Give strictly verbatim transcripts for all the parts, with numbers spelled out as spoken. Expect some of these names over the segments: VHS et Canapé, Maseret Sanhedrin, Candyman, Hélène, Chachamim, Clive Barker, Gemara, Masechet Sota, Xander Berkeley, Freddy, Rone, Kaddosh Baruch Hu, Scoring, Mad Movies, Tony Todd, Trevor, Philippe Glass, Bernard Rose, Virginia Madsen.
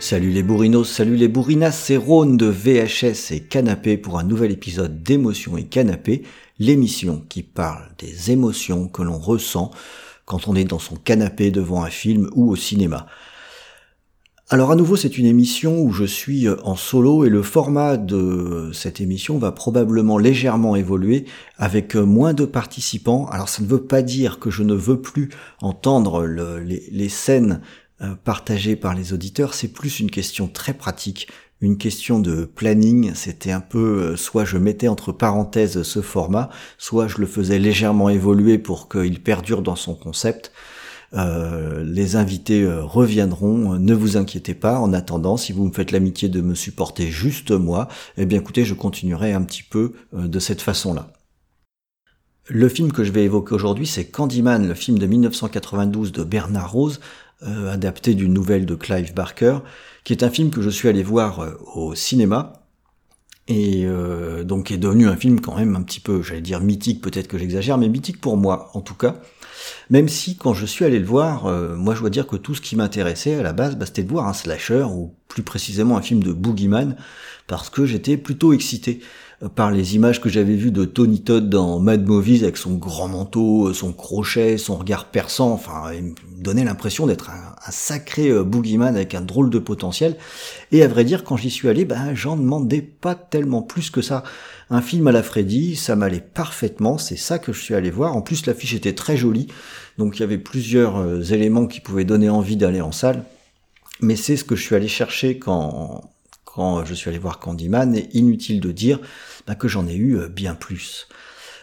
Salut les bourrinos, salut les bourrinas, c'est Rone de V H S et Canapé pour un nouvel épisode d'Émotions et Canapé, l'émission qui parle des émotions que l'on ressent quand on est dans son canapé devant un film ou au cinéma. Alors à nouveau, c'est une émission où je suis en solo et le format de cette émission va probablement légèrement évoluer avec moins de participants. Alors ça ne veut pas dire que je ne veux plus entendre le, les, les scènes partagé par les auditeurs, c'est plus une question très pratique, une question de planning. C'était un peu, soit je mettais entre parenthèses ce format, soit je le faisais légèrement évoluer pour qu'il perdure dans son concept. Euh, les invités reviendront, ne vous inquiétez pas. En attendant, si vous me faites l'amitié de me supporter juste moi, eh bien écoutez, je continuerai un petit peu de cette façon-là. Le film que je vais évoquer aujourd'hui, c'est Candyman, le film de dix-neuf cent quatre-vingt-douze de Bernard Rose, Euh, adapté d'une nouvelle de Clive Barker, qui est un film que je suis allé voir euh, au cinéma et euh, donc qui est devenu un film quand même un petit peu, j'allais dire mythique, peut-être que j'exagère, mais mythique pour moi en tout cas, même si quand je suis allé le voir, euh, moi je dois dire que tout ce qui m'intéressait à la base, bah, c'était de voir un slasher, ou plus précisément un film de boogeyman, parce que j'étais plutôt excité par les images que j'avais vues de Tony Todd dans Mad Movies avec son grand manteau, son crochet, son regard perçant. Enfin, il me donnait l'impression d'être un, un sacré boogeyman avec un drôle de potentiel. Et à vrai dire, quand j'y suis allé, ben, j'en demandais pas tellement plus que ça. Un film à la Freddy, ça m'allait parfaitement, c'est ça que je suis allé voir. En plus, l'affiche était très jolie, donc il y avait plusieurs éléments qui pouvaient donner envie d'aller en salle. Mais c'est ce que je suis allé chercher quand... Quand je suis allé voir Candyman, et inutile de dire bah, que j'en ai eu bien plus.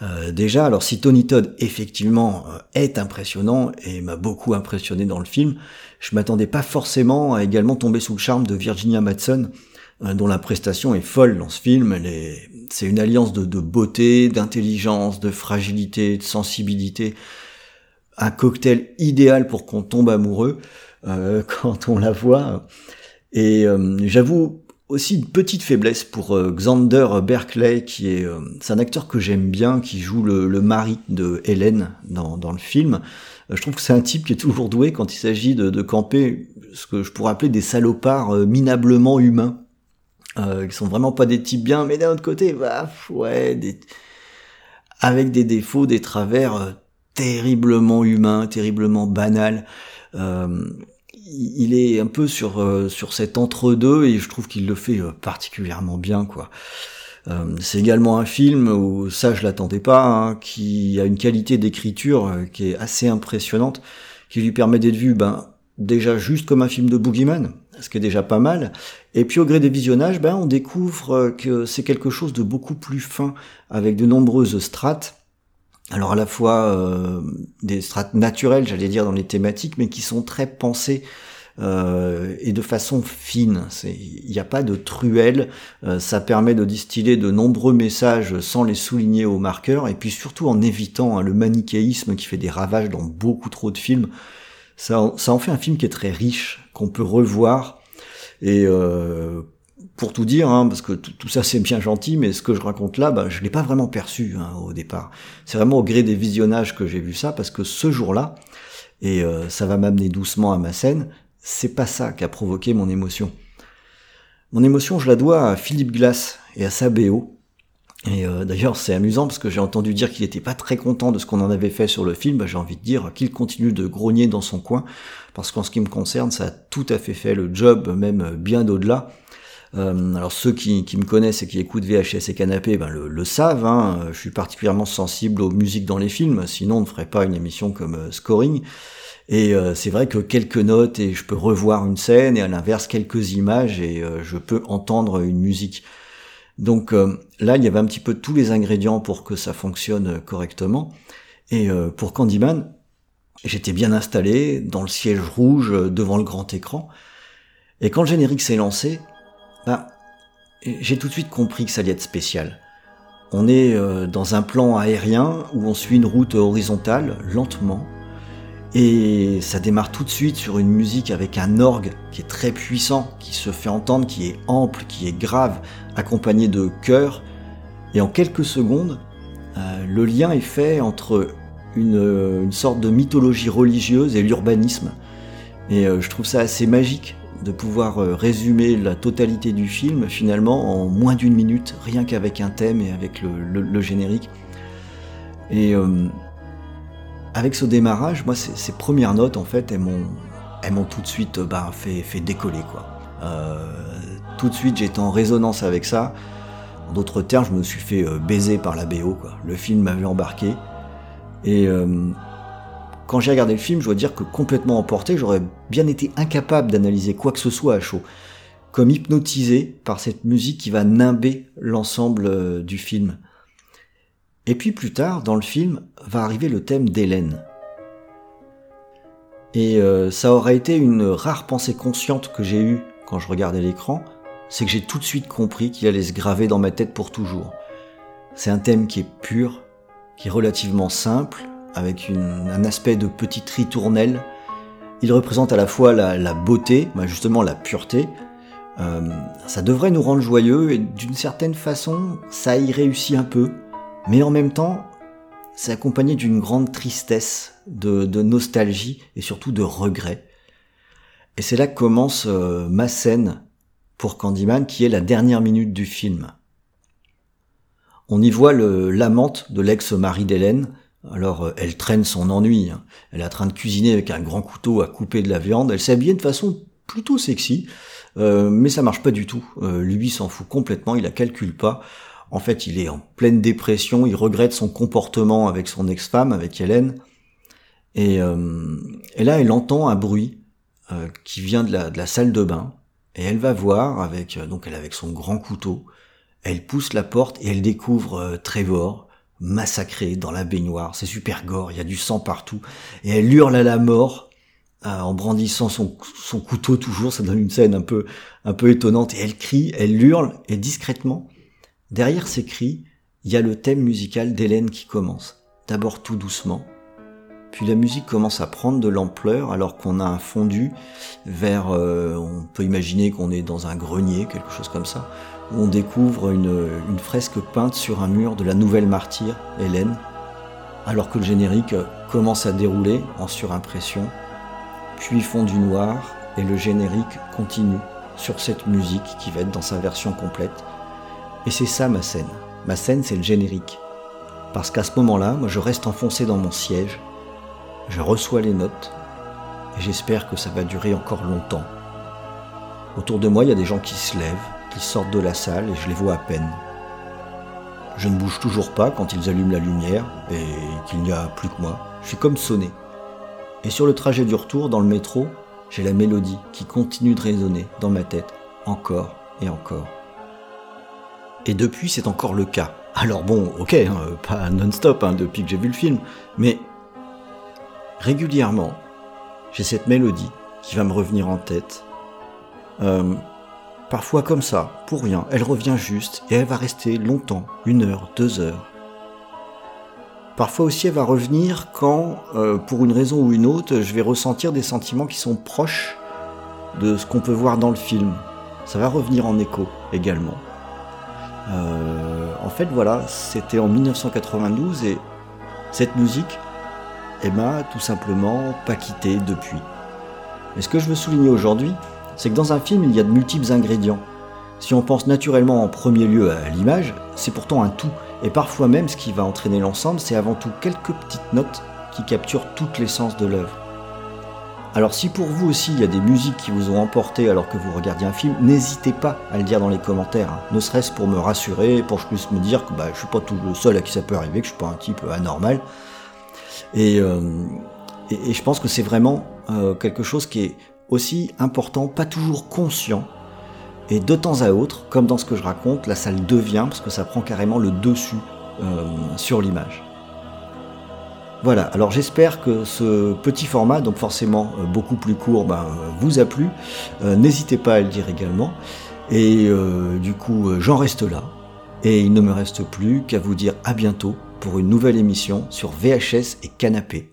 Euh, déjà, alors si Tony Todd effectivement est impressionnant et m'a beaucoup impressionné dans le film, je m'attendais pas forcément à également tomber sous le charme de Virginia Madsen, euh, dont la prestation est folle dans ce film. Elle est... C'est une alliance de, de beauté, d'intelligence, de fragilité, de sensibilité, un cocktail idéal pour qu'on tombe amoureux euh, quand on la voit. Et euh, j'avoue aussi une petite faiblesse pour euh, Xander Berkeley, qui est, euh, c'est un acteur que j'aime bien, qui joue le, le mari de Hélène dans, dans le film. Euh, je trouve que c'est un type qui est toujours doué quand il s'agit de, de camper ce que je pourrais appeler des salopards euh, minablement humains. Euh, ils sont vraiment pas des types bien, mais d'un autre côté, bah, ouais, des... avec des défauts, des travers euh, terriblement humains, terriblement banals. Euh... Il est un peu sur euh, sur cet entre-deux et je trouve qu'il le fait euh, particulièrement bien, quoi. Euh, c'est également un film où ça je l'attendais pas, hein, qui a une qualité d'écriture euh, qui est assez impressionnante, qui lui permet d'être vu, ben déjà juste comme un film de boogeyman, ce qui est déjà pas mal. Et puis au gré des visionnages, ben on découvre que c'est quelque chose de beaucoup plus fin, avec de nombreuses strates. Alors à la fois euh, des strates naturelles, j'allais dire, dans les thématiques, mais qui sont très pensées euh, et de façon fine. Il n'y a pas de truelle, euh, ça permet de distiller de nombreux messages sans les souligner au marqueur, et puis surtout en évitant hein, le manichéisme qui fait des ravages dans beaucoup trop de films. Ça, ça en fait un film qui est très riche, qu'on peut revoir, et... Euh, pour tout dire, hein, parce que t- tout ça c'est bien gentil, mais ce que je raconte là, bah, je l'ai pas vraiment perçu hein, au départ. C'est vraiment au gré des visionnages que j'ai vu ça, parce que ce jour-là, et euh, ça va m'amener doucement à ma scène, c'est pas ça qui a provoqué mon émotion. Mon émotion, je la dois à Philippe Glass et à sa B O. Et euh, d'ailleurs, c'est amusant parce que j'ai entendu dire qu'il n'était pas très content de ce qu'on en avait fait sur le film. Bah, j'ai envie de dire qu'il continue de grogner dans son coin, parce qu'en ce qui me concerne, ça a tout à fait fait le job, même bien d'au-delà. Euh, alors ceux qui, qui me connaissent et qui écoutent V H S et Canapé ben le, le savent, hein, je suis particulièrement sensible aux musiques dans les films, sinon on ne ferait pas une émission comme euh, Scoring, et euh, c'est vrai que quelques notes et je peux revoir une scène, et à l'inverse quelques images et euh, je peux entendre une musique. Donc euh, là il y avait un petit peu tous les ingrédients pour que ça fonctionne correctement, et euh, pour Candyman, J'étais bien installé dans le siège rouge devant le grand écran. Et quand le générique s'est lancé, bah, j'ai tout de suite compris que ça allait être spécial. On est dans un plan aérien où on suit une route horizontale, lentement. Et ça démarre tout de suite sur une musique avec un orgue qui est très puissant, qui se fait entendre, qui est ample, qui est grave, accompagné de chœurs. Et en quelques secondes, euh, le lien est fait entre une, une sorte de mythologie religieuse et l'urbanisme. Et euh, je trouve ça assez magique de pouvoir euh, résumer la totalité du film finalement en moins d'une minute, rien qu'avec un thème et avec le, le, le générique. Et... Euh, Avec ce démarrage, moi, ces, ces premières notes, en fait, elles m'ont, elles m'ont tout de suite bah, fait, fait décoller, quoi. Euh, tout de suite, j'étais en résonance avec ça. En d'autres termes, je me suis fait euh, baiser par la B O, quoi. Le film m'avait embarqué. Et euh, quand j'ai regardé le film, je dois dire que complètement emporté, j'aurais bien été incapable d'analyser quoi que ce soit à chaud. Comme hypnotisé par cette musique qui va nimber l'ensemble euh, du film. Et puis plus tard, dans le film, va arriver le thème d'Hélène. Et euh, ça aurait été une rare pensée consciente que j'ai eue quand je regardais l'écran, c'est que j'ai tout de suite compris qu'il allait se graver dans ma tête pour toujours. C'est un thème qui est pur, qui est relativement simple, avec une, un aspect de petite ritournelle. Il représente à la fois la, la beauté, bah justement la pureté. Euh, ça devrait nous rendre joyeux, et d'une certaine façon, ça y réussit un peu. Mais en même temps, c'est accompagné d'une grande tristesse, de, de nostalgie et surtout de regret. Et c'est là que commence euh, ma scène pour Candyman, qui est la dernière minute du film. On y voit le, l'amante de l'ex-mari d'Hélène. Alors, euh, elle traîne son ennui. Hein. Elle est en train de cuisiner avec un grand couteau à couper de la viande. Elle s'est habillée de façon plutôt sexy, euh, mais ça marche pas du tout. Euh, lui, il s'en fout complètement, il la calcule pas. En fait, il est en pleine dépression, il regrette son comportement avec son ex-femme, avec Hélène. Et, euh, et là, elle entend un bruit euh, qui vient de la, de la salle de bain. Et elle va voir, avec euh, donc elle avec son grand couteau, elle pousse la porte et elle découvre euh, Trevor massacré dans la baignoire. C'est super gore, il y a du sang partout. Et elle hurle à la mort euh, en brandissant son, son couteau toujours. Ça donne une scène un peu, un peu étonnante. Et elle crie, elle hurle, et discrètement, derrière ces cris, il y a le thème musical d'Hélène qui commence, d'abord tout doucement, puis la musique commence à prendre de l'ampleur alors qu'on a un fondu vers, euh, on peut imaginer qu'on est dans un grenier, quelque chose comme ça, où on découvre une, une fresque peinte sur un mur de la nouvelle martyre, Hélène, alors que le générique commence à dérouler en surimpression, puis fond du noir et le générique continue sur cette musique qui va être dans sa version complète. Et c'est ça ma scène. Ma scène, c'est le générique. Parce qu'à ce moment-là, moi, je reste enfoncé dans mon siège, je reçois les notes, et j'espère que ça va durer encore longtemps. Autour de moi, il y a des gens qui se lèvent, qui sortent de la salle, et je les vois à peine. Je ne bouge toujours pas quand ils allument la lumière, et qu'il n'y a plus que moi. Je suis comme sonné. Et sur le trajet du retour, dans le métro, j'ai la mélodie qui continue de résonner dans ma tête, encore et encore. Et depuis, c'est encore le cas. Alors bon, ok, hein, pas non-stop hein, depuis que j'ai vu le film, mais régulièrement, j'ai cette mélodie qui va me revenir en tête. Euh, parfois comme ça, pour rien, elle revient juste, et elle va rester longtemps, une heure, deux heures. Parfois aussi, elle va revenir quand, euh, pour une raison ou une autre, je vais ressentir des sentiments qui sont proches de ce qu'on peut voir dans le film. Ça va revenir en écho également. Euh, en fait voilà, c'était en dix-neuf cent quatre-vingt-douze et cette musique, elle m'a tout simplement pas quitté depuis. Mais ce que je veux souligner aujourd'hui, c'est que dans un film, il y a de multiples ingrédients. Si on pense naturellement en premier lieu à l'image, c'est pourtant un tout. Et parfois même, ce qui va entraîner l'ensemble, c'est avant tout quelques petites notes qui capturent toute l'essence de l'œuvre. Alors si pour vous aussi il y a des musiques qui vous ont emporté alors que vous regardiez un film, n'hésitez pas à le dire dans les commentaires, hein. Ne serait-ce pour me rassurer, pour que je puisse me dire que bah, je ne suis pas tout le seul à qui ça peut arriver, que je ne suis pas un type anormal. Et, euh, et, et je pense que c'est vraiment euh, quelque chose qui est aussi important, pas toujours conscient. Et de temps à autre, comme dans ce que je raconte, là ça le devient parce que ça prend carrément le dessus euh, sur l'image. Voilà, alors j'espère que ce petit format, donc forcément beaucoup plus court, ben, vous a plu. Euh, n'hésitez pas à le dire également. Et euh, du coup, j'en reste là. Et il ne me reste plus qu'à vous dire à bientôt pour une nouvelle émission sur V H S et Canapé.